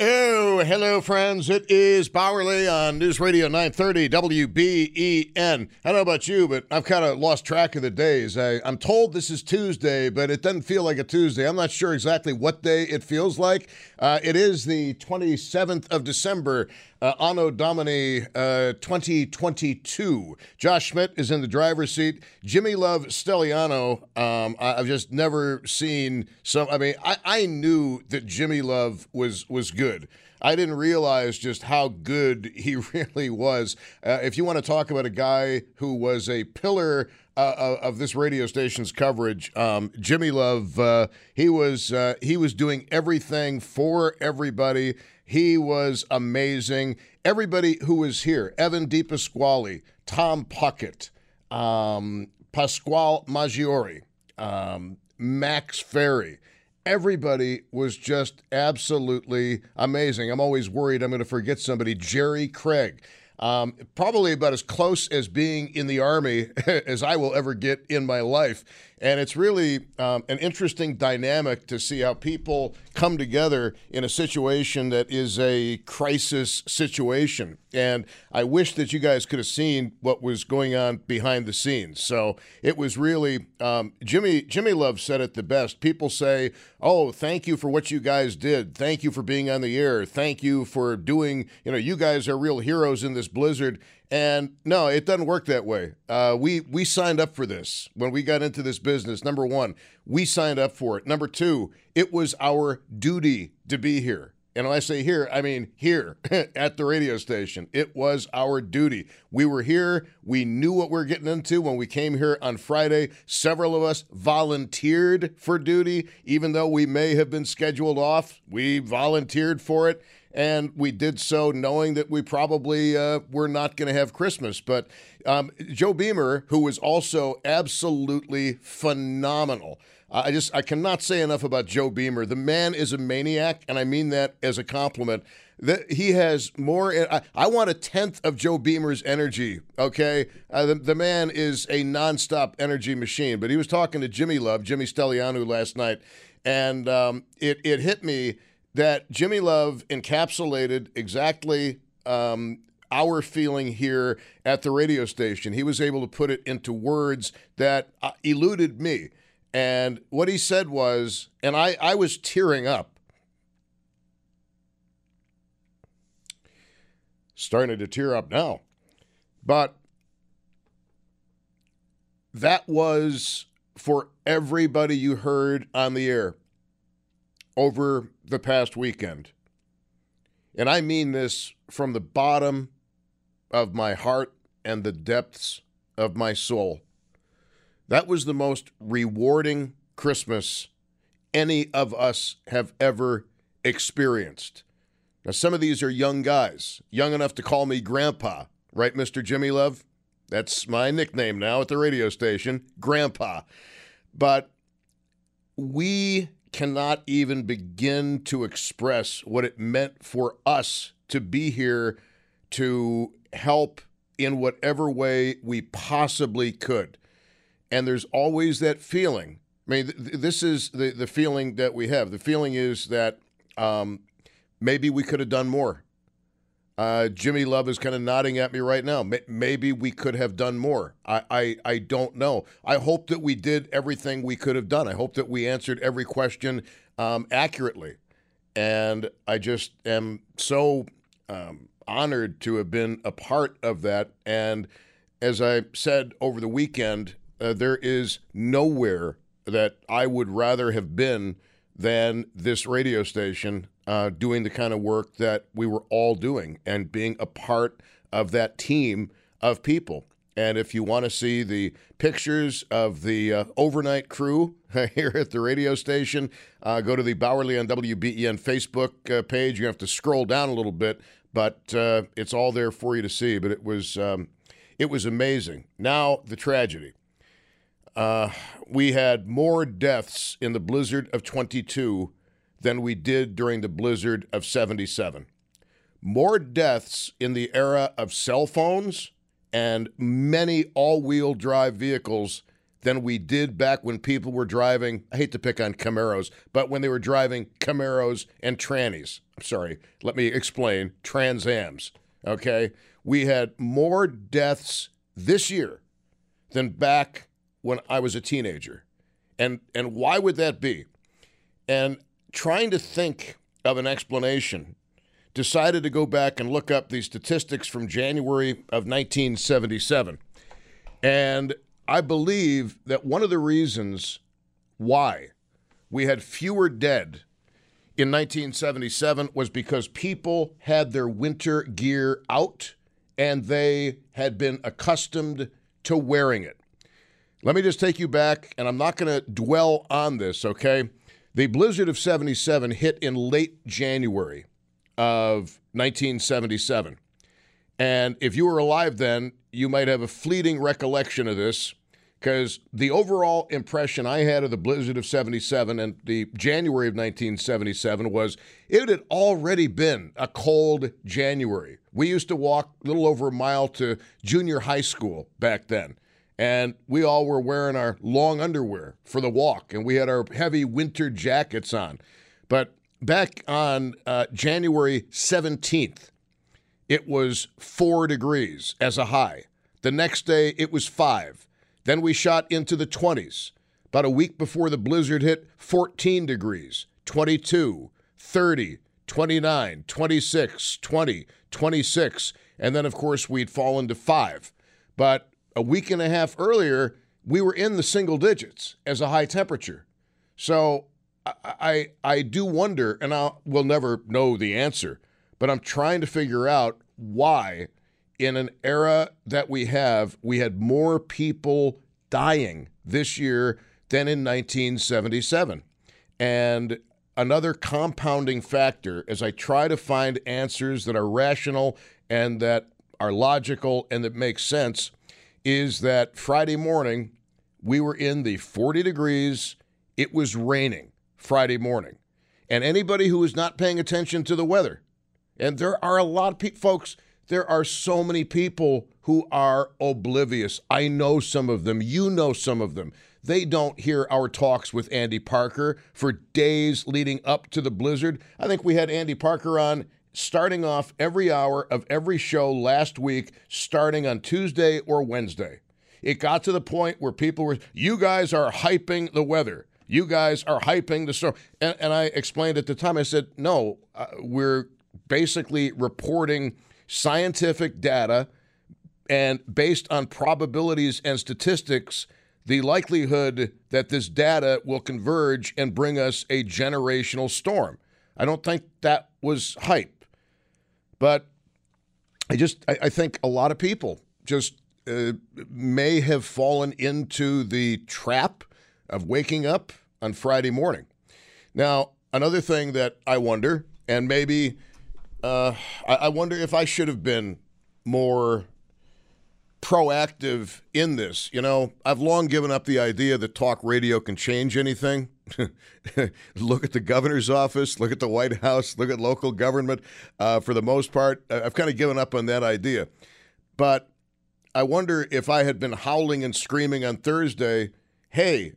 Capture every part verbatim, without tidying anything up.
Oh, hello, friends. It is Bowerly on News Radio nine thirty W B E N. I don't know about you, but I've kind of lost track of the days. I, I'm told this is Tuesday, but it doesn't feel like a Tuesday. I'm not sure exactly what day it feels like. Uh, it is the twenty-seventh of December, uh, Anno Domini uh, twenty twenty-two. Josh Schmidt is in the driver's seat. Jimmy Love Stelianos, um, I, I've just never seen some. I mean, I, I knew that Jimmy Love was, was good. Good. I didn't realize just how good he really was. Uh, if you want to talk about a guy who was a pillar uh, of this radio station's coverage, um, Jimmy Love, uh, he was uh, he was doing everything for everybody. He was amazing. Everybody who was here: Evan De Pasquale, Tom Puckett, um, Pasquale Maggiore, um, Max Ferry. Everybody was just absolutely amazing. I'm always worried I'm going to forget somebody. Jerry Craig, um, probably about as close as being in the Army as I will ever get in my life. And it's really um, an interesting dynamic to see how people come together in a situation that is a crisis situation. And I wish that you guys could have seen what was going on behind the scenes. So it was really, um, Jimmy Jimmy Love said it the best. People say, oh, thank you for what you guys did. Thank you for being on the air. Thank you for doing, you know, you guys are real heroes in this blizzard. And no, it doesn't work that way. Uh, we we signed up for this when we got into this business. Number one, we signed up for it. Number two, it was our duty to be here. And when I say here, I mean here at the radio station. It was our duty. We were here. We knew what we were getting into when we came here on Friday. Several of us volunteered for duty. Even though we may have been scheduled off, we volunteered for it. And we did so knowing that we probably uh, were not going to have Christmas. But um, Joe Beamer, who was also absolutely phenomenal. I just I cannot say enough about Joe Beamer. The man is a maniac, and I mean that as a compliment. That he has more. I, I want a tenth of Joe Beamer's energy. Okay, uh, the, the man is a nonstop energy machine. But he was talking to Jimmy Love, Jimmy Stelianos, last night, and um, it it hit me that Jimmy Love encapsulated exactly um, our feeling here at the radio station. He was able to put it into words that uh, eluded me. And what he said was, and I, I was tearing up, starting to tear up now, but that was for everybody you heard on the air over the past weekend. And I mean this from the bottom of my heart and the depths of my soul. That was the most rewarding Christmas any of us have ever experienced. Now, some of these are young guys, young enough to call me Grandpa, right, Mister Jimmy Love? That's my nickname now at the radio station, Grandpa. But we cannot even begin to express what it meant for us to be here to help in whatever way we possibly could. And there's always that feeling. I mean, th- this is the, the feeling that we have. The feeling is that um, maybe we could have done more. Uh, Jimmy Love is kind of nodding at me right now. Maybe we could have done more. I, I, I don't know. I hope that we did everything we could have done. I hope that we answered every question um, accurately. And I just am so um, honored to have been a part of that. And as I said over the weekend, uh, there is nowhere that I would rather have been than this radio station uh, doing the kind of work that we were all doing and being a part of that team of people. And if you want to see the pictures of the uh, overnight crew here at the radio station, uh, go to the Bowerly on W B E N Facebook uh, page. You have to scroll down a little bit, but uh, it's all there for you to see. But it was um, it was amazing. Now the tragedy. Uh, we had more deaths in the blizzard of twenty-two than we did during the blizzard of seventy-seven. More deaths in the era of cell phones and many all-wheel drive vehicles than we did back when people were driving, I hate to pick on Camaros, but when they were driving Camaros and trannies. I'm sorry, let me explain, Trans Ams, okay? We had more deaths this year than back when I was a teenager. And and why would that be? And trying to think of an explanation, decided to go back and look up the statistics from January of nineteen seventy-seven. And I believe that one of the reasons why we had fewer dead in nineteen seventy-seven was because people had their winter gear out and they had been accustomed to wearing it. Let me just take you back, and I'm not going to dwell on this, okay? The blizzard of seventy-seven hit in late January of nineteen seventy-seven. And if you were alive then, you might have a fleeting recollection of this, because the overall impression I had of the blizzard of seventy-seven and the January of nineteen seventy-seven was it had already been a cold January. We used to walk a little over a mile to junior high school back then. And we all were wearing our long underwear for the walk, and we had our heavy winter jackets on. But back on uh, January seventeenth, it was four degrees as a high. The next day, it was five. Then we shot into the twenties. About a week before the blizzard hit, fourteen degrees, twenty-two, thirty, twenty-nine, twenty-six, twenty, twenty-six. And then, of course, we'd fallen to five. But a week and a half earlier, we were in the single digits as a high temperature. So I I, I do wonder, and I'll, we'll never know the answer, but I'm trying to figure out why in an era that we have, we had more people dying this year than in nineteen seventy-seven. And another compounding factor as I try to find answers that are rational and that are logical and that make sense is that Friday morning, we were in the forty degrees. It was raining Friday morning. And anybody who is not paying attention to the weather, and there are a lot of people, folks, there are so many people who are oblivious. I know some of them. You know some of them. They don't hear our talks with Andy Parker for days leading up to the blizzard. I think we had Andy Parker on starting off every hour of every show last week, starting on Tuesday or Wednesday. It got to the point where people were, you guys are hyping the weather. You guys are hyping the storm. And, and I explained at the time, I said, no, uh, we're basically reporting scientific data, and based on probabilities and statistics, the likelihood that this data will converge and bring us a generational storm. I don't think that was hype. But I just I, I think a lot of people just uh, may have fallen into the trap of waking up on Friday morning. Now, another thing that I wonder, and maybe uh, I, I wonder if I should have been more proactive in this. You know, I've long given up the idea that talk radio can change anything. Look at the governor's office, look at the White House, look at local government. Uh, for the most part, I've kind of given up on that idea. But I wonder if I had been howling and screaming on Thursday, hey,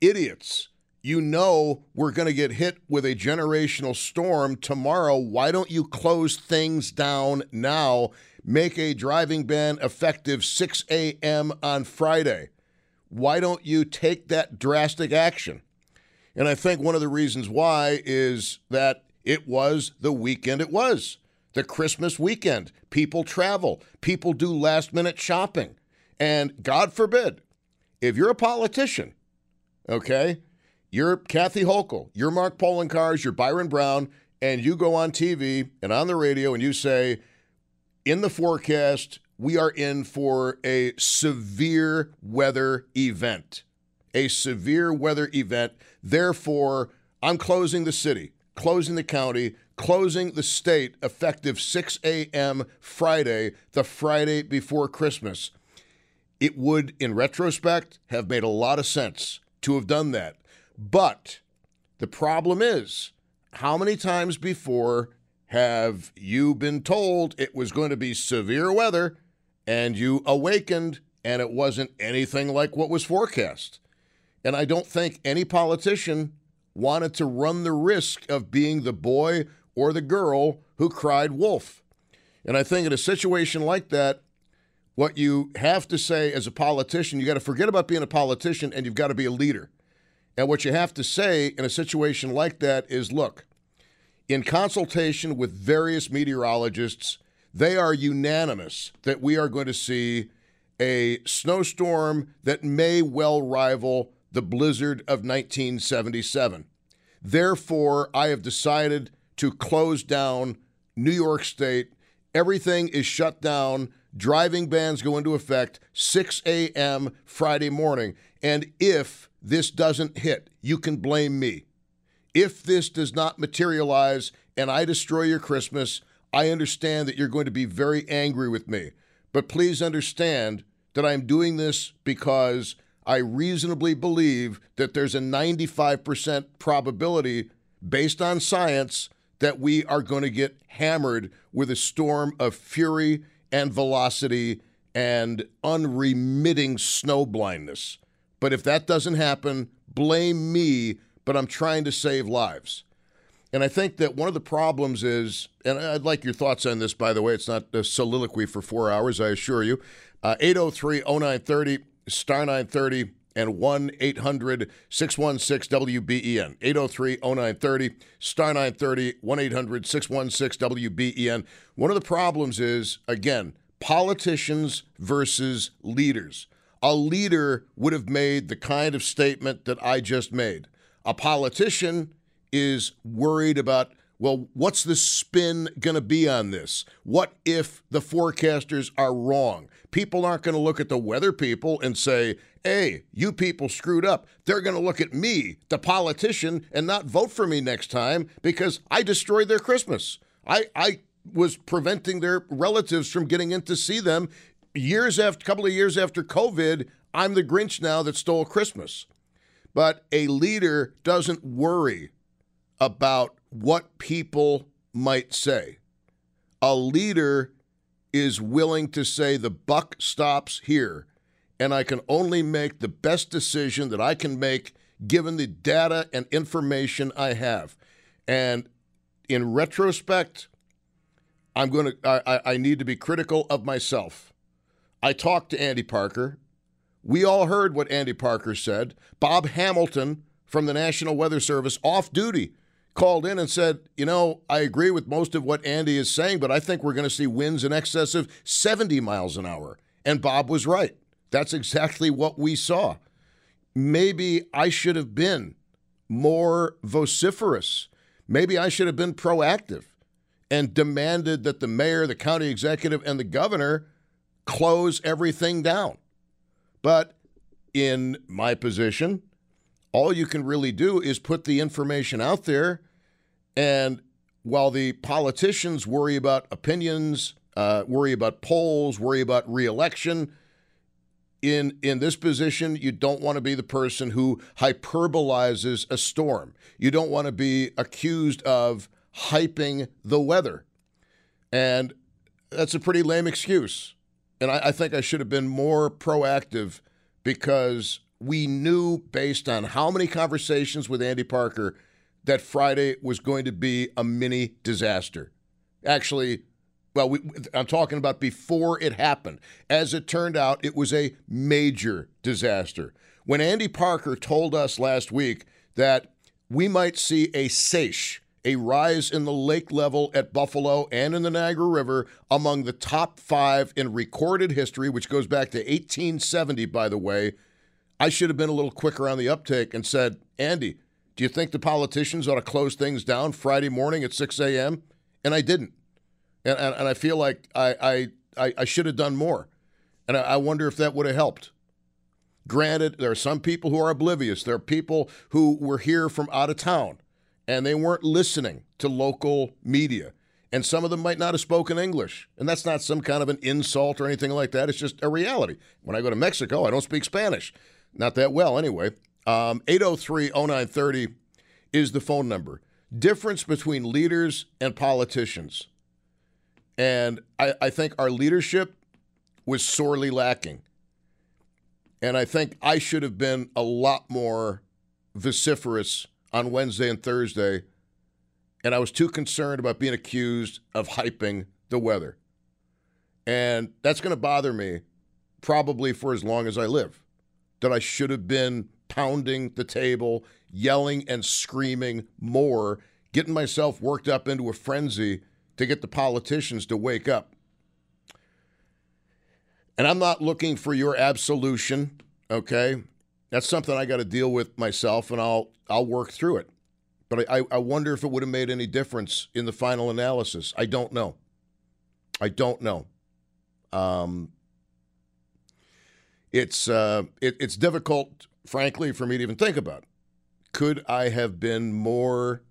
idiots, you know we're going to get hit with a generational storm tomorrow. Why don't you close things down now? Make a driving ban effective six a.m. on Friday. Why don't you take that drastic action? And I think one of the reasons why is that it was the weekend it was. The Christmas weekend. People travel. People do last-minute shopping. And God forbid, if you're a politician, okay, you're Kathy Hochul, you're Mark Poloncarz, you're Byron Brown, and you go on T V and on the radio and you say, in the forecast, we are in for a severe weather event. A severe weather event. Therefore, I'm closing the city, closing the county, closing the state effective six a.m. Friday, the Friday before Christmas. It would, in retrospect, have made a lot of sense to have done that. But the problem is, how many times before have you been told it was going to be severe weather and you awakened and it wasn't anything like what was forecast? And I don't think any politician wanted to run the risk of being the boy or the girl who cried wolf. And I think in a situation like that, what you have to say as a politician, you got to forget about being a politician and you've got to be a leader. And what you have to say in a situation like that is, look, in consultation with various meteorologists, they are unanimous that we are going to see a snowstorm that may well rival the blizzard of nineteen seventy-seven. Therefore, I have decided to close down New York State. Everything is shut down. Driving bans go into effect six a.m. Friday morning. And if this doesn't hit, you can blame me. If this does not materialize and I destroy your Christmas, I understand that you're going to be very angry with me. But please understand that I'm doing this because I reasonably believe that there's a ninety-five percent probability, based on science, that we are going to get hammered with a storm of fury and velocity and unremitting snow blindness. But if that doesn't happen, blame me, but I'm trying to save lives. And I think that one of the problems is, and I'd like your thoughts on this, by the way, it's not a soliloquy for four hours, I assure you, uh, eight oh three, oh nine thirty, star nine thirty, and one eight hundred, six one six, W B E N. eight oh three, oh nine thirty, star nine thirty, one eight hundred, six one six, W B E N. One of the problems is, again, politicians versus leaders. A leader would have made the kind of statement that I just made. A politician is worried about, well, what's the spin going to be on this? What if the forecasters are wrong? People aren't going to look at the weather people and say, hey, you people screwed up. They're going to look at me, the politician, and not vote for me next time because I destroyed their Christmas. I, I was preventing their relatives from getting in to see them. Years after, couple of years after COVID, I'm the Grinch now that stole Christmas. But a leader doesn't worry about what people might say. A leader is willing to say the buck stops here, and I can only make the best decision that I can make given the data and information I have. And in retrospect, I'm going to I, I need to be critical of myself. I talked to Andy Parker. We all heard what Andy Parker said. Bob Hamilton from the National Weather Service, off duty, called in and said, you know, I agree with most of what Andy is saying, but I think we're going to see winds in excess of seventy miles an hour. And Bob was right. That's exactly what we saw. Maybe I should have been more vociferous. Maybe I should have been proactive and demanded that the mayor, the county executive, and the governor close everything down. But in my position, all you can really do is put the information out there. And while the politicians worry about opinions, uh, worry about polls, worry about re-election, in, in this position, you don't want to be the person who hyperbolizes a storm. You don't want to be accused of hyping the weather. And that's a pretty lame excuse. And I, I think I should have been more proactive because we knew based on how many conversations with Andy Parker that Friday was going to be a mini disaster. Actually, well, we, I'm talking about before it happened. As it turned out, it was a major disaster. When Andy Parker told us last week that we might see a seiche, a rise in the lake level at Buffalo and in the Niagara River, among the top five in recorded history, which goes back to eighteen seventy, by the way, I should have been a little quicker on the uptake and said, Andy, do you think the politicians ought to close things down Friday morning at six a.m.? And I didn't. And, and, and I feel like I, I, I should have done more. And I, I wonder if that would have helped. Granted, there are some people who are oblivious. There are people who were here from out of town, and they weren't listening to local media. And some of them might not have spoken English. And that's not some kind of an insult or anything like that. It's just a reality. When I go to Mexico, I don't speak Spanish. Not that well, anyway. Um, eight oh three, oh nine thirty is the phone number. Difference between leaders and politicians. And I, I think our leadership was sorely lacking. And I think I should have been a lot more vociferous on Wednesday and Thursday, and I was too concerned about being accused of hyping the weather. And that's going to bother me probably for as long as I live, that I should have been pounding the table, yelling and screaming more, getting myself worked up into a frenzy to get the politicians to wake up. And I'm not looking for your absolution, okay? That's something I got to deal with myself, and I'll I'll work through it. But I, I wonder if it would have made any difference in the final analysis. I don't know. I don't know. Um, it's uh, it, it's difficult, frankly, for me to even think about. Could I have been more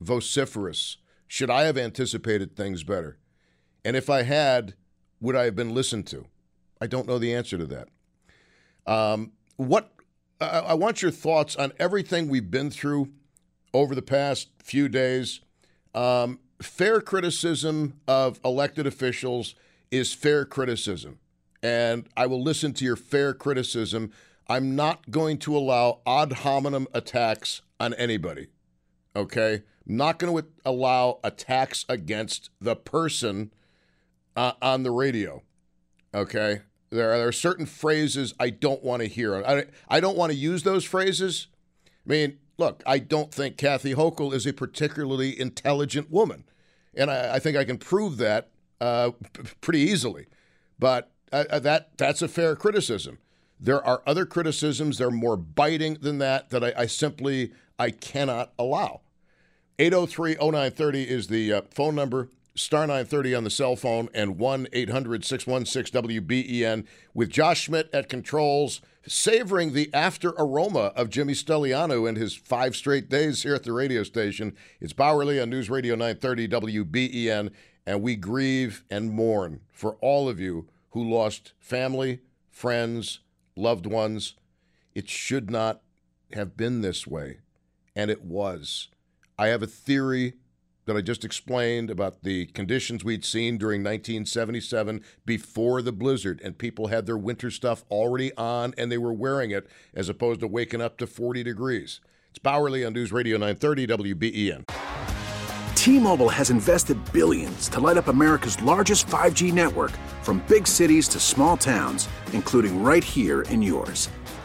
vociferous? Should I have anticipated things better? And if I had, would I have been listened to? I don't know the answer to that. Um, what I want your thoughts on everything we've been through over the past few days. Um, fair criticism of elected officials is fair criticism, and I will listen to your fair criticism. I'm not going to allow ad hominem attacks on anybody, okay? I'm not going to allow attacks against the person uh, on the radio, okay? There are, there are certain phrases I don't want to hear. I, I don't want to use those phrases. I mean, look, I don't think Kathy Hochul is a particularly intelligent woman. And I, I think I can prove that uh, p- pretty easily. But uh, that that's a fair criticism. There are other criticisms that are more biting than that that I, I simply, I cannot allow. eight oh three, oh nine thirty is the uh, phone number. Star nine thirty on the cell phone, and one eight hundred, six one six, W B E N, with Josh Schmidt at controls, savoring the after aroma of Jimmy Stelianos and his five straight days here at the radio station. It's Bowerly on News Radio nine thirty W B E N, and we grieve and mourn for all of you who lost family, friends, loved ones. It should not have been this way, and it was. I have a theory that I just explained about the conditions we'd seen during nineteen seventy-seven before the blizzard, and people had their winter stuff already on and they were wearing it as opposed to waking up to forty degrees. It's Bowerly on News Radio nine thirty W B E N. T-Mobile has invested billions to light up America's largest five G network, from big cities to small towns, including right here in yours.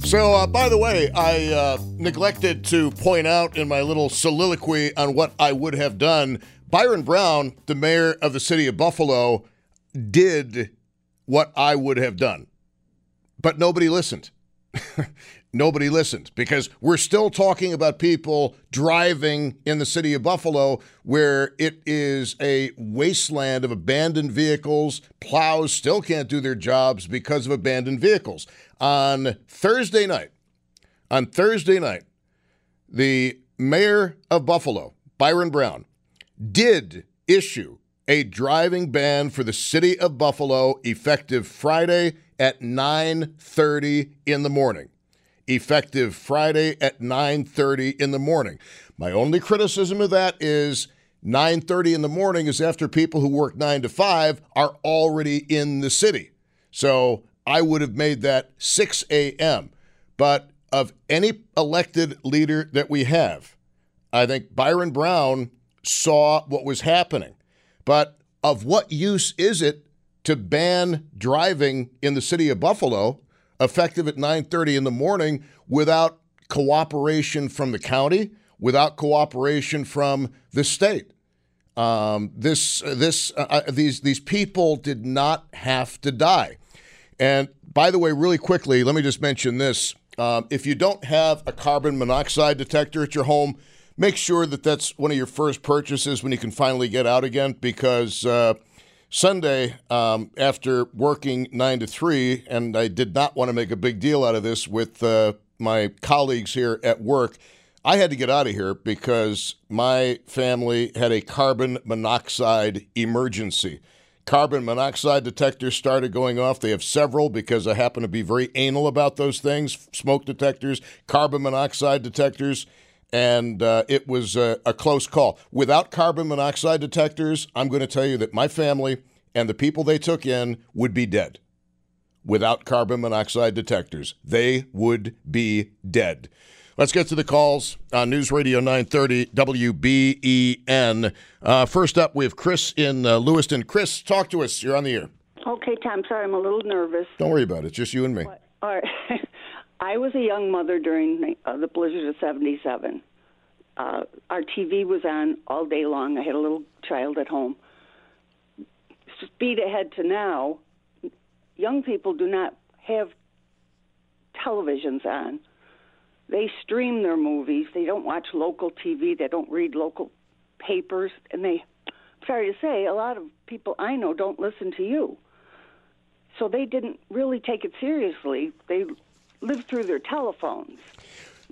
So, uh, by the way, I uh, neglected to point out in my little soliloquy on what I would have done, Byron Brown, the mayor of the city of Buffalo, did what I would have done. But nobody listened. Nobody listened, because we're still talking about people driving in the city of Buffalo, where it is a wasteland of abandoned vehicles. Plows still can't do their jobs because of abandoned vehicles. On Thursday night, on Thursday night, the mayor of Buffalo, Byron Brown, did issue a driving ban for the city of Buffalo effective Friday at nine thirty in the morning. Effective Friday at nine thirty in the morning. My only criticism of that is nine thirty in the morning is after people who work nine to five are already in the city. So I would have made that six a.m. But of any elected leader that we have, I think Byron Brown saw what was happening. But of what use is it to ban driving in the city of Buffalo effective at nine thirty in the morning without cooperation from the county, without cooperation from the state? Um, this, this, uh, these, these people did not have to die. And by the way, really quickly, let me just mention this. Um, if you don't have a carbon monoxide detector at your home, make sure that that's one of your first purchases when you can finally get out again, because, uh, Sunday, um, after working nine to three, and I did not want to make a big deal out of this with uh, my colleagues here at work, I had to get out of here because my family had a carbon monoxide emergency. Carbon monoxide detectors started going off. They have several, because I happen to be very anal about those things. Smoke detectors, carbon monoxide detectors. And uh, it was a, a close call. Without carbon monoxide detectors, I'm going to tell you that my family and the people they took in would be dead. Without carbon monoxide detectors, they would be dead. Let's get to the calls on News Radio nine thirty W B E N. Uh, first up, we have Chris in uh, Lewiston. Chris, talk to us. You're on the air. Okay, Tom. Sorry, I'm a little nervous. Don't worry about it. It's just you and me. What? All right. I was a young mother during uh, the blizzard of seventy-seven. Uh, our T V was on all day long. I had a little child at home. Speed ahead to now, young people do not have televisions on. They stream their movies. They don't watch local T V. They don't read local papers. And they, I'm sorry to say, a lot of people I know don't listen to you. So they didn't really take it seriously. They live through their telephones.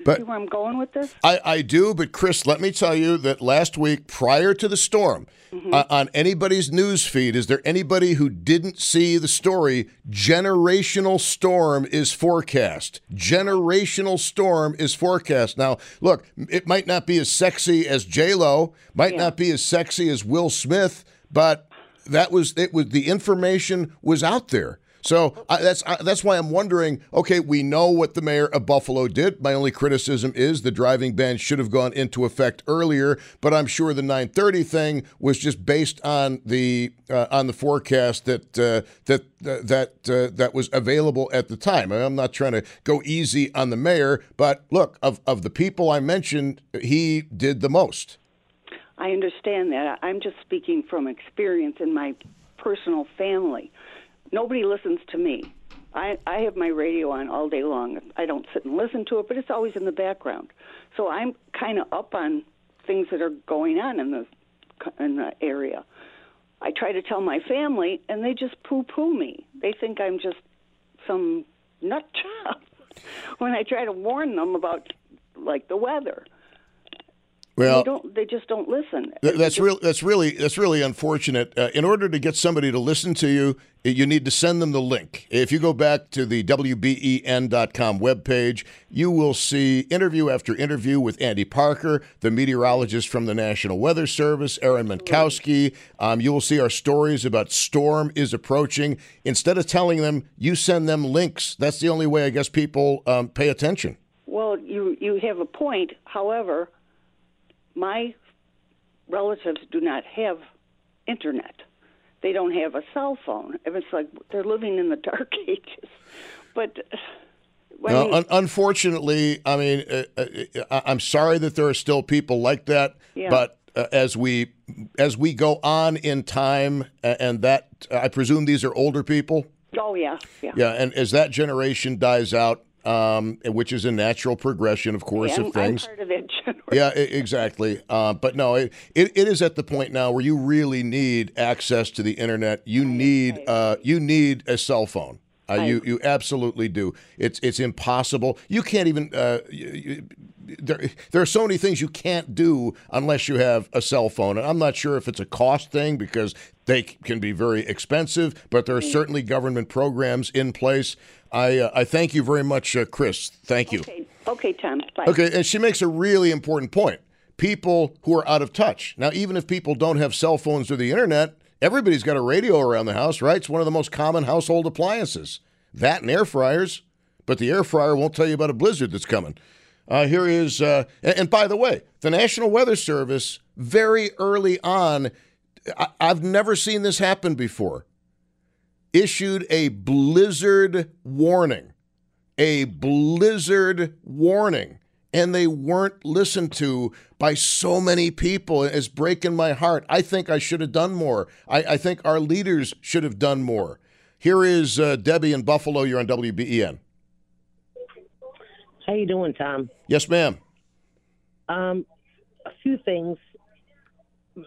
But, see where I'm going with this? I, I do, but Chris, let me tell you that last week, prior to the storm, mm-hmm. uh, on anybody's news feed, is there anybody who didn't see the story, generational storm is forecast. Generational storm is forecast. Now, look, it might not be as sexy as J-Lo, might yeah. not be as sexy as Will Smith, but that was it. Was the information was out there. So uh, that's uh, that's why I'm wondering, okay, we know what the mayor of Buffalo did. My only criticism is the driving ban should have gone into effect earlier, but I'm sure the nine thirty thing was just based on the uh, on the forecast that uh, that uh, that uh, that was available at the time. I mean, I'm not trying to go easy on the mayor, but look, of, of the people I mentioned, he did the most. I understand that. I'm just speaking from experience in my personal family. Nobody listens to me. I, I have my radio on all day long. I don't sit and listen to it, but it's always in the background. So I'm kind of up on things that are going on in the, in the area. I try to tell my family, and they just poo-poo me. They think I'm just some nut job when I try to warn them about, like, the weather. Well, they don't. They just don't listen. Th- that's real. That's really. That's really unfortunate. Uh, in order to get somebody to listen to you, you need to send them the link. If you go back to the W B E N dot com webpage, you will see interview after interview with Andy Parker, the meteorologist from the National Weather Service, Aaron Minkowski. Um, you will see our stories about storm is approaching. Instead of telling them, you send them links. That's the only way I guess people um, pay attention. Well, you you have a point. However, my relatives do not have internet. They don't have a cell phone. It's like they're living in the dark ages. But no, you... un- unfortunately, I mean, uh, uh, I'm sorry that there are still people like that. Yeah. But uh, as we as we go on in time, uh, and that uh, I presume these are older people. Oh yeah, yeah. Yeah, and as that generation dies out. Um, which is a natural progression, of course, yeah, of things. I'm part of that generation. Yeah, exactly. Uh, but no, it, it it is at the point now where you really need access to the internet. You need uh, you need a cell phone. Uh, you you absolutely do. It's it's impossible. You can't even. Uh, you, you, there there are so many things you can't do unless you have a cell phone. And I'm not sure if it's a cost thing because they can be very expensive. But there are certainly government programs in place. I, uh, I thank you very much, uh, Chris. Thank you. Okay, okay Tom. Bye. Okay, and she makes a really important point. People who are out of touch. Now, even if people don't have cell phones or the internet, everybody's got a radio around the house, right? It's one of the most common household appliances. That and air fryers. But the air fryer won't tell you about a blizzard that's coming. Uh, here is, uh, and, and by the way, the National Weather Service, very early on, I, I've never seen this happen before. Issued a blizzard warning, a blizzard warning, and they weren't listened to by so many people. It's breaking my heart. I think I should have done more. I, I think our leaders should have done more. Here is uh, Debbie in Buffalo. You're on W B E N. How you doing, Tom? Yes, ma'am. Um, a few things.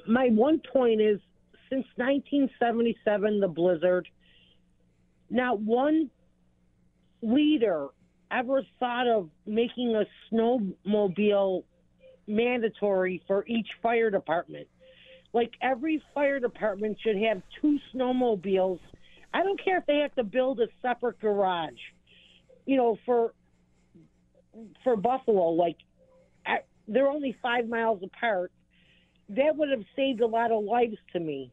My one point is, since nineteen seventy-seven, the blizzard, not one leader ever thought of making a snowmobile mandatory for each fire department. Like, every fire department should have two snowmobiles. I don't care if they have to build a separate garage, you know, for for Buffalo. Like, they're only five miles apart. That would have saved a lot of lives to me.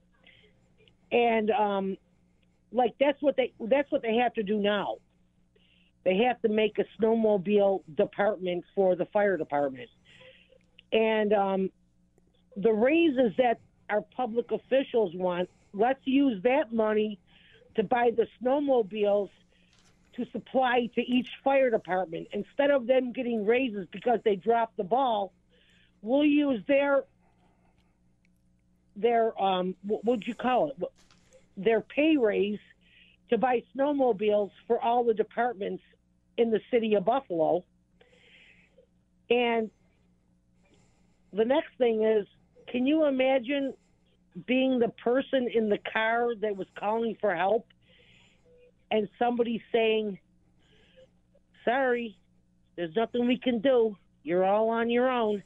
And, um, like, that's what they that's what they have to do now. They have to make a snowmobile department for the fire department. And um, the raises that our public officials want, let's use that money to buy the snowmobiles to supply to each fire department. Instead of them getting raises because they dropped the ball, we'll use their their um, what would you call it? Their pay raise to buy snowmobiles for all the departments in the city of Buffalo. And the next thing is, can you imagine being the person in the car that was calling for help and somebody saying, sorry, there's nothing we can do. You're all on your own.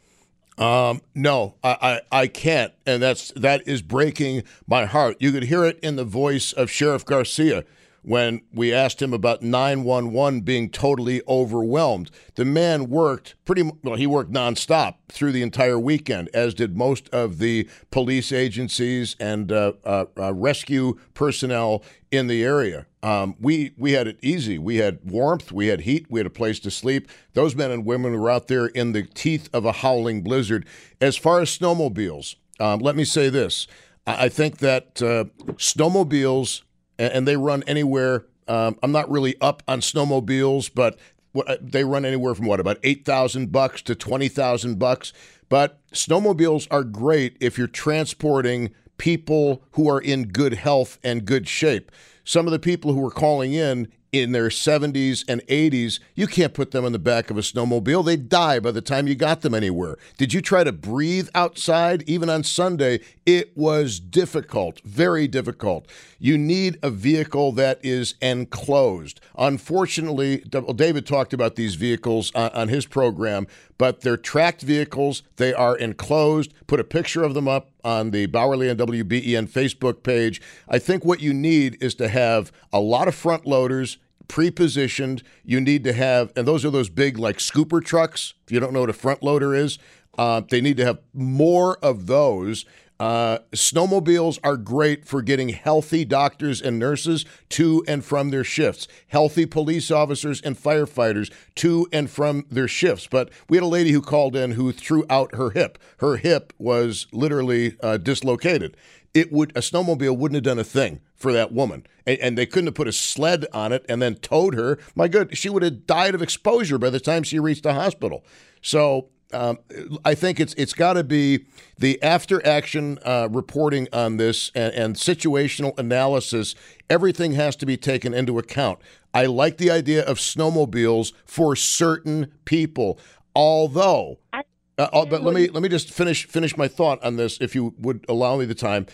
Um, no, I, I, I can't, and that's that is breaking my heart. You could hear it in the voice of Sheriff Garcia when we asked him about nine one one being totally overwhelmed. The man worked pretty well. He worked nonstop through the entire weekend, as did most of the police agencies and uh, uh, uh, rescue personnel in the area. Um, we we had it easy. We had warmth. We had heat. We had a place to sleep. Those men and women were out there in the teeth of a howling blizzard. As far as snowmobiles, um, let me say this. I, I think that uh, snowmobiles, and, and they run anywhere. Um, I'm not really up on snowmobiles, but what, they run anywhere from what, about eight thousand bucks to twenty thousand bucks. But snowmobiles are great if you're transporting people who are in good health and good shape. some of the people who were calling in in their seventies and eighties, you can't put them in the back of a snowmobile. They'd die by the time you got them anywhere. Did you try to breathe outside? Even on Sunday, it was difficult, very difficult. You need a vehicle that is enclosed. Unfortunately, David talked about these vehicles on his program, but they're tracked vehicles. They are enclosed. Put a picture of them up on the Bowerly and W B E N Facebook page. I think what you need is to have a lot of front loaders pre-positioned. You need to have, and those are those big like scooper trucks. If you don't know what a front loader is, uh, they need to have more of those. Uh, snowmobiles are great for getting healthy doctors and nurses to and from their shifts, healthy police officers and firefighters to and from their shifts. But we had a lady who called in who threw out her hip. Her hip was literally uh, dislocated. It would a snowmobile wouldn't have done a thing for that woman, and, and they couldn't have put a sled on it and then towed her. My God, she would have died of exposure by the time she reached the hospital. So. Um, I think it's it's got to be the after-action uh, reporting on this and, and situational analysis. Everything has to be taken into account. I like the idea of snowmobiles for certain people, although. Uh, but let me let me just finish finish my thought on this, if you would allow me the time.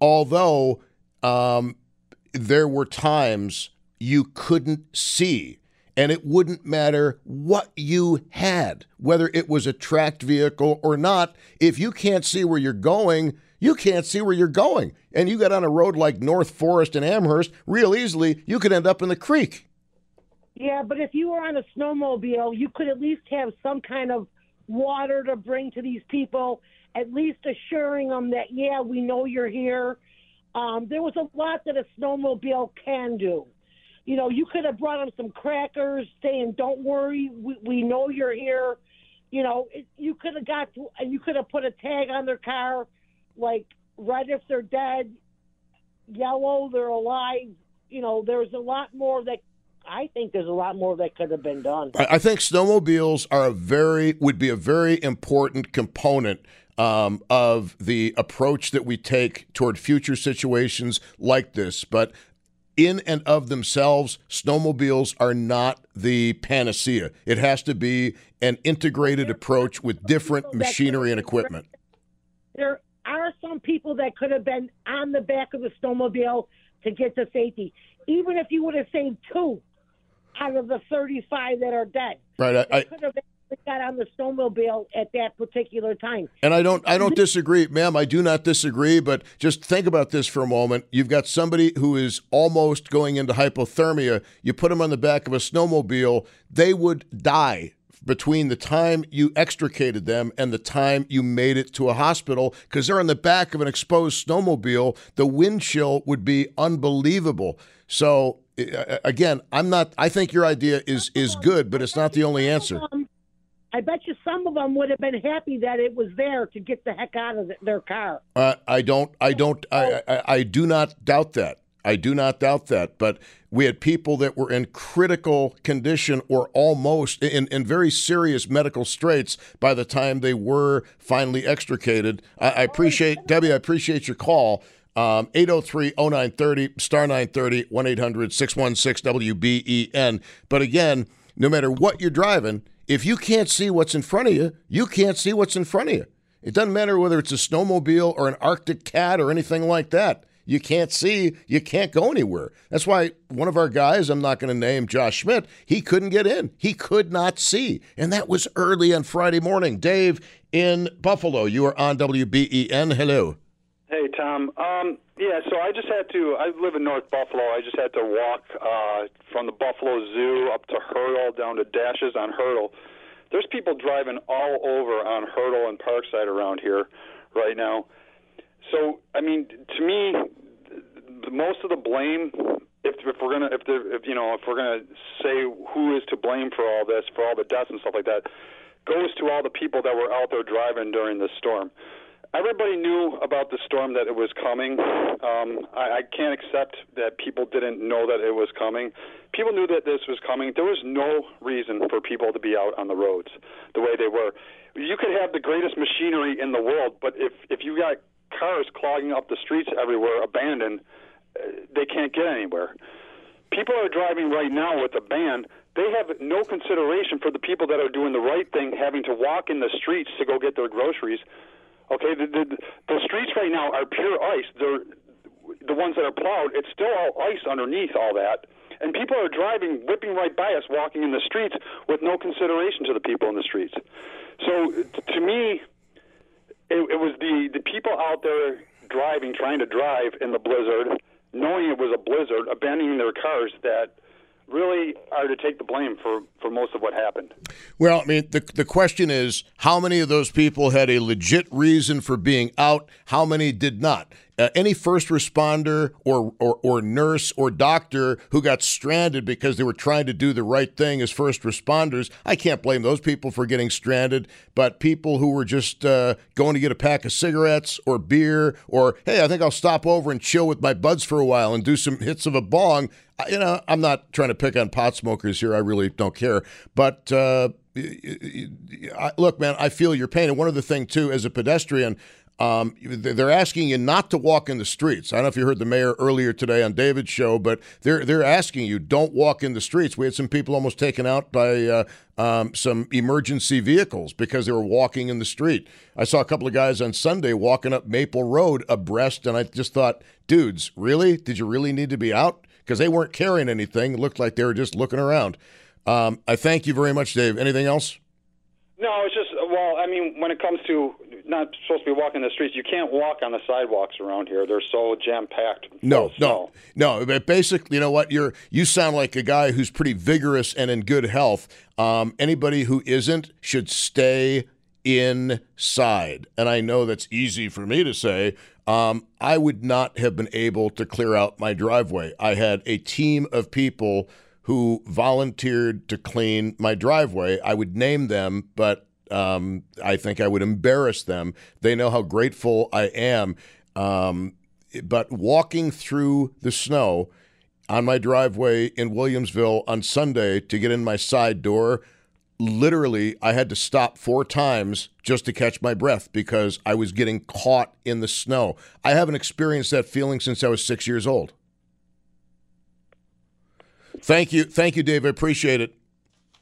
Although um, there were times you couldn't see. And it wouldn't matter what you had, whether it was a tracked vehicle or not. If you can't see where you're going, you can't see where you're going. And you got on a road like North Forest and Amherst, real easily, you could end up in the creek. Yeah, but if you were on a snowmobile, you could at least have some kind of water to bring to these people, at least assuring them that, yeah, we know you're here. Um, there was a lot that a snowmobile can do. You know, you could have brought them some crackers saying, don't worry, we, we know you're here. You know, it, you could have got to, and you could have put a tag on their car, like red if they're dead, yellow, they're alive. You know, there's a lot more that, I think there's a lot more that could have been done. I think snowmobiles are a very, would be a very important component Um, of the approach that we take toward future situations like this. But in and of themselves, snowmobiles are not the panacea. It has to be an integrated approach with different machinery and equipment. There are some people that could have been on the back of the snowmobile to get to safety, even if you would have saved two out of the thirty-five that are dead. Right. I, could have got on the snowmobile at that particular time. And I don't I don't disagree, ma'am. I do not disagree, but just think about this for a moment. You've got somebody who is almost going into hypothermia. You put them on the back of a snowmobile, they would die between the time you extricated them and the time you made it to a hospital, because they're on the back of an exposed snowmobile. The wind chill would be unbelievable. So, again, I'm not I think your idea is is good, but it's not the only answer. I bet you some of them would have been happy that it was there to get the heck out of their car. Uh, I don't, I don't, I, I, I do not doubt that. I do not doubt that. But we had people that were in critical condition or almost in, in very serious medical straits by the time they were finally extricated. I, I appreciate, Debbie, I appreciate your call. Um, eight oh three, oh nine thirty, star nine thirty, one eight hundred, six one six, W B E N. But again, no matter what you're driving, if you can't see what's in front of you, you can't see what's in front of you. It doesn't matter whether it's a snowmobile or an Arctic cat or anything like that. You can't see, you can't go anywhere. That's why one of our guys, I'm not going to name, Josh Schmidt, he couldn't get in. He could not see. And that was early on Friday morning. Dave in Buffalo, you are on W B E N. Hello. Hey, Tom. Um, yeah, so I just had to, I live in North Buffalo. I just had to walk uh, from the Buffalo Zoo up to Hurdle, down to Dashes on Hurdle. There's people driving all over on Hurdle and Parkside around here right now. So, I mean, to me, most of the blame, if, if we're gonna, if, there, if you know, if we're gonna say who is to blame for all this, for all the deaths and stuff like that, goes to all the people that were out there driving during this storm. Everybody knew about the storm, that it was coming. Um, I, I can't accept that people didn't know that it was coming. People knew that this was coming. There was no reason for people to be out on the roads the way they were. You could have the greatest machinery in the world, but if, if you got cars clogging up the streets everywhere, abandoned, they can't get anywhere. People are driving right now with a ban. They have no consideration for the people that are doing the right thing, having to walk in the streets to go get their groceries. Okay, the, the, the streets right now are pure ice. They're, the ones that are plowed, it's still all ice underneath all that. And people are driving, whipping right by us, walking in the streets with no consideration to the people in the streets. So to me, it, it was the, the people out there driving, trying to drive in the blizzard, knowing it was a blizzard, abandoning their cars, that really are to take the blame for, for most of what happened. Well, I mean, the the question is, how many of those people had a legit reason for being out? How many did not? Uh, any first responder or, or or nurse or doctor who got stranded because they were trying to do the right thing as first responders, I can't blame those people for getting stranded. But people who were just uh, going to get a pack of cigarettes or beer, or, hey, I think I'll stop over and chill with my buds for a while and do some hits of a bong. You know, I'm not trying to pick on pot smokers here. I really don't care. But uh, look, man, I feel your pain. And one other thing, too, as a pedestrian, um, they're asking you not to walk in the streets. I don't know if you heard the mayor earlier today on David's show, but they're they're asking you, don't walk in the streets. We had some people almost taken out by uh, um, some emergency vehicles because they were walking in the street. I saw a couple of guys on Sunday walking up Maple Road abreast, and I just thought, dudes, really? Did you really need to be out? Because they weren't carrying anything. It looked like they were just looking around. Um, I thank you very much, Dave. Anything else? No, it's just, well, I mean, when it comes to not supposed to be walking the streets, you can't walk on the sidewalks around here. They're so jam-packed. No, no, no. But basically, you know what? You're you sound like a guy who's pretty vigorous and in good health. Um, anybody who isn't should stay inside. And I know that's easy for me to say. Um, I would not have been able to clear out my driveway. I had a team of people who volunteered to clean my driveway. I would name them, but um, I think I would embarrass them. They know how grateful I am. Um, but walking through the snow on my driveway in Williamsville on Sunday to get in my side door, literally, I had to stop four times just to catch my breath because I was getting caught in the snow. I haven't experienced that feeling since I was six years old. Thank you. Thank you, Dave. I appreciate it.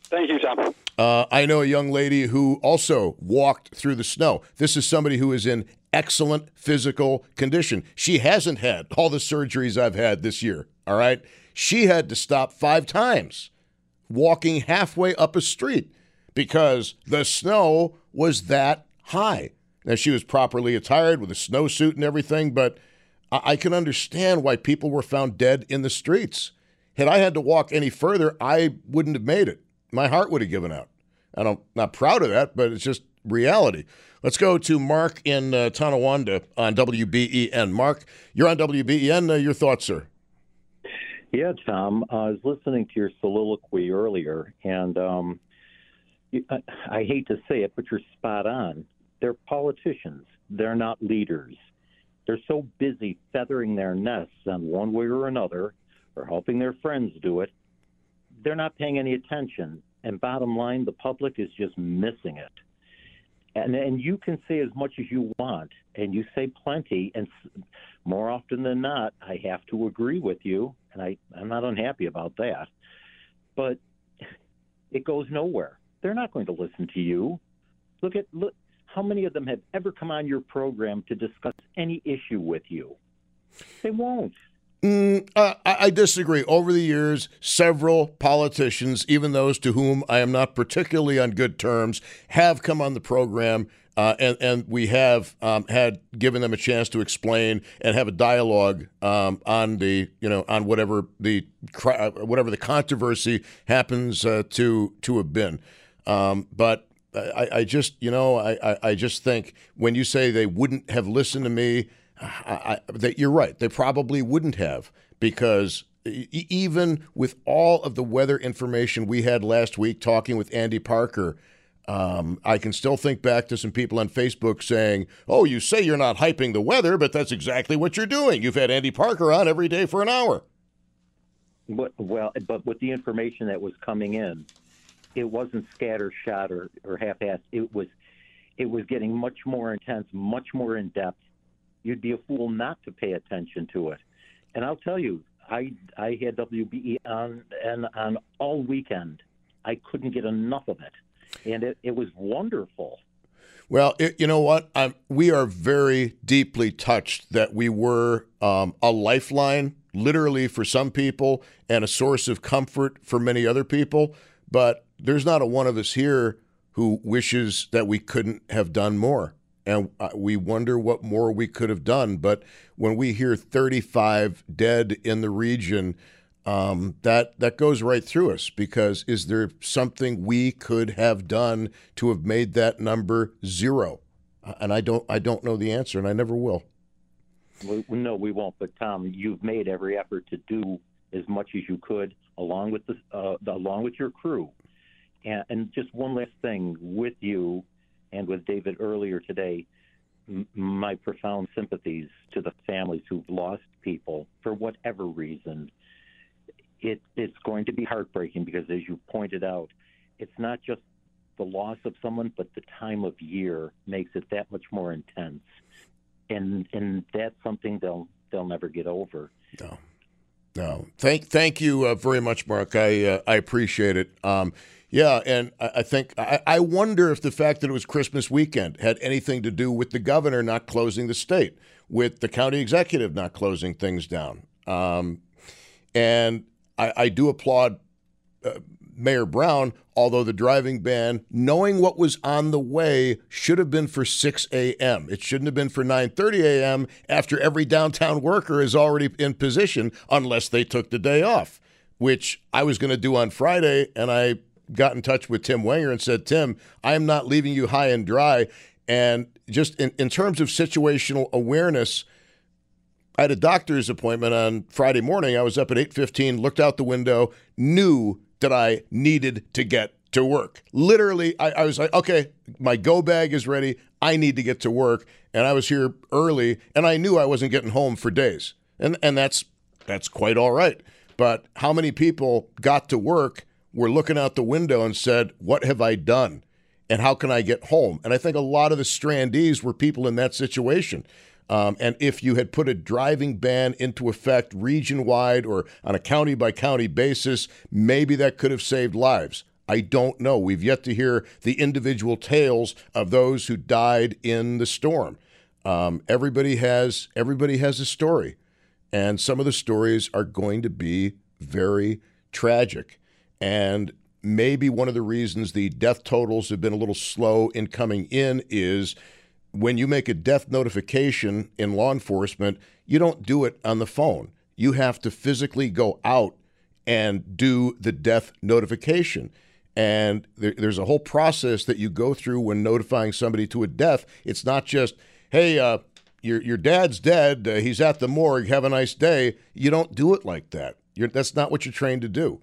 Thank you, Tom. Uh, I know a young lady who also walked through the snow. This is somebody who is in excellent physical condition. She hasn't had all the surgeries I've had this year, all right? She had to stop five times walking halfway up a street because the snow was that high. Now, she was properly attired with a snowsuit and everything, but I, I can understand why people were found dead in the streets. Had I had to walk any further, I wouldn't have made it. My heart would have given out. And I'm not proud of that, but it's just reality. Let's go to Mark in uh, Tonawanda on W B E N. Mark, you're on W B E N. Uh, your thoughts, sir? Yeah, Tom, uh, I was listening to your soliloquy earlier, and um, you, I, I hate to say it, but you're spot on. They're politicians. They're not leaders. They're so busy feathering their nests on one way or another, or helping their friends do it, they're not paying any attention. And bottom line, the public is just missing it. And and you can say as much as you want, and you say plenty, and more often than not, I have to agree with you, and I, I'm not unhappy about that. But it goes nowhere. They're not going to listen to you. Look at look how many of them have ever come on your program to discuss any issue with you. They won't. Mm, uh, I disagree. Over the years, several politicians, even those to whom I am not particularly on good terms, have come on the program, uh, and, and we have um, had given them a chance to explain and have a dialogue um, on the, you know, on whatever the whatever the controversy happens uh, to to have been. Um, but I, I just, you know, I, I just think when you say they wouldn't have listened to me, I, I, that you're right. They probably wouldn't have, because e- even with all of the weather information we had last week talking with Andy Parker, um, I can still think back to some people on Facebook saying, oh, you say you're not hyping the weather, but that's exactly what you're doing. You've had Andy Parker on every day for an hour. But, well, but with the information that was coming in, it wasn't scattershot or, or half-assed. It was, it was getting much more intense, much more in-depth. You'd be a fool not to pay attention to it. And I'll tell you, I I had W B E N on, and on all weekend. I couldn't get enough of it, and it, it was wonderful. Well, it, you know what? I'm, we are very deeply touched that we were um, a lifeline, literally for some people, and a source of comfort for many other people. But there's not a one of us here who wishes that we couldn't have done more. And we wonder what more we could have done. But when we hear thirty-five dead in the region, um, that that goes right through us, because is there something we could have done to have made that number zero? And I don't I don't know the answer, and I never will. Well, no, we won't. But, Tom, you've made every effort to do as much as you could along with the, uh, the along with your crew. And, and just one last thing with you. And with David earlier today, m- my profound sympathies to the families who've lost people for whatever reason. It, it's going to be heartbreaking because, as you pointed out, it's not just the loss of someone, but the time of year makes it that much more intense. And and that's something they'll they'll never get over. No, no. Thank thank you uh, very much, Mark. I uh, I appreciate it. Um, Yeah, and I think I wonder if the fact that it was Christmas weekend had anything to do with the governor not closing the state, with the county executive not closing things down. Um, and I, I do applaud uh, Mayor Brown, although the driving ban, knowing what was on the way, should have been for six a.m. It shouldn't have been for nine thirty a.m. after every downtown worker is already in position, unless they took the day off, which I was going to do on Friday, and I got in touch with Tim Wenger and said, Tim, I am not leaving you high and dry. And just in, in terms of situational awareness, I had a doctor's appointment on Friday morning. I was up at eight fifteen, looked out the window, knew that I needed to get to work. Literally, I, I was like, okay, my go bag is ready. I need to get to work. And I was here early, and I knew I wasn't getting home for days. And and that's that's quite all right. But how many people got to work, were looking out the window and said, what have I done? And how can I get home? And I think a lot of the strandees were people in that situation. Um, and if you had put a driving ban into effect region-wide or on a county-by-county basis, maybe that could have saved lives. I don't know. We've yet to hear the individual tales of those who died in the storm. Um, everybody has, everybody has a story. And some of the stories are going to be very tragic. And maybe one of the reasons the death totals have been a little slow in coming in is when you make a death notification in law enforcement, you don't do it on the phone. You have to physically go out and do the death notification. And there, there's a whole process that you go through when notifying somebody to a death. It's not just, hey, uh, your, your dad's dead. Uh, he's at the morgue. Have a nice day. You don't do it like that. You're, that's not what you're trained to do.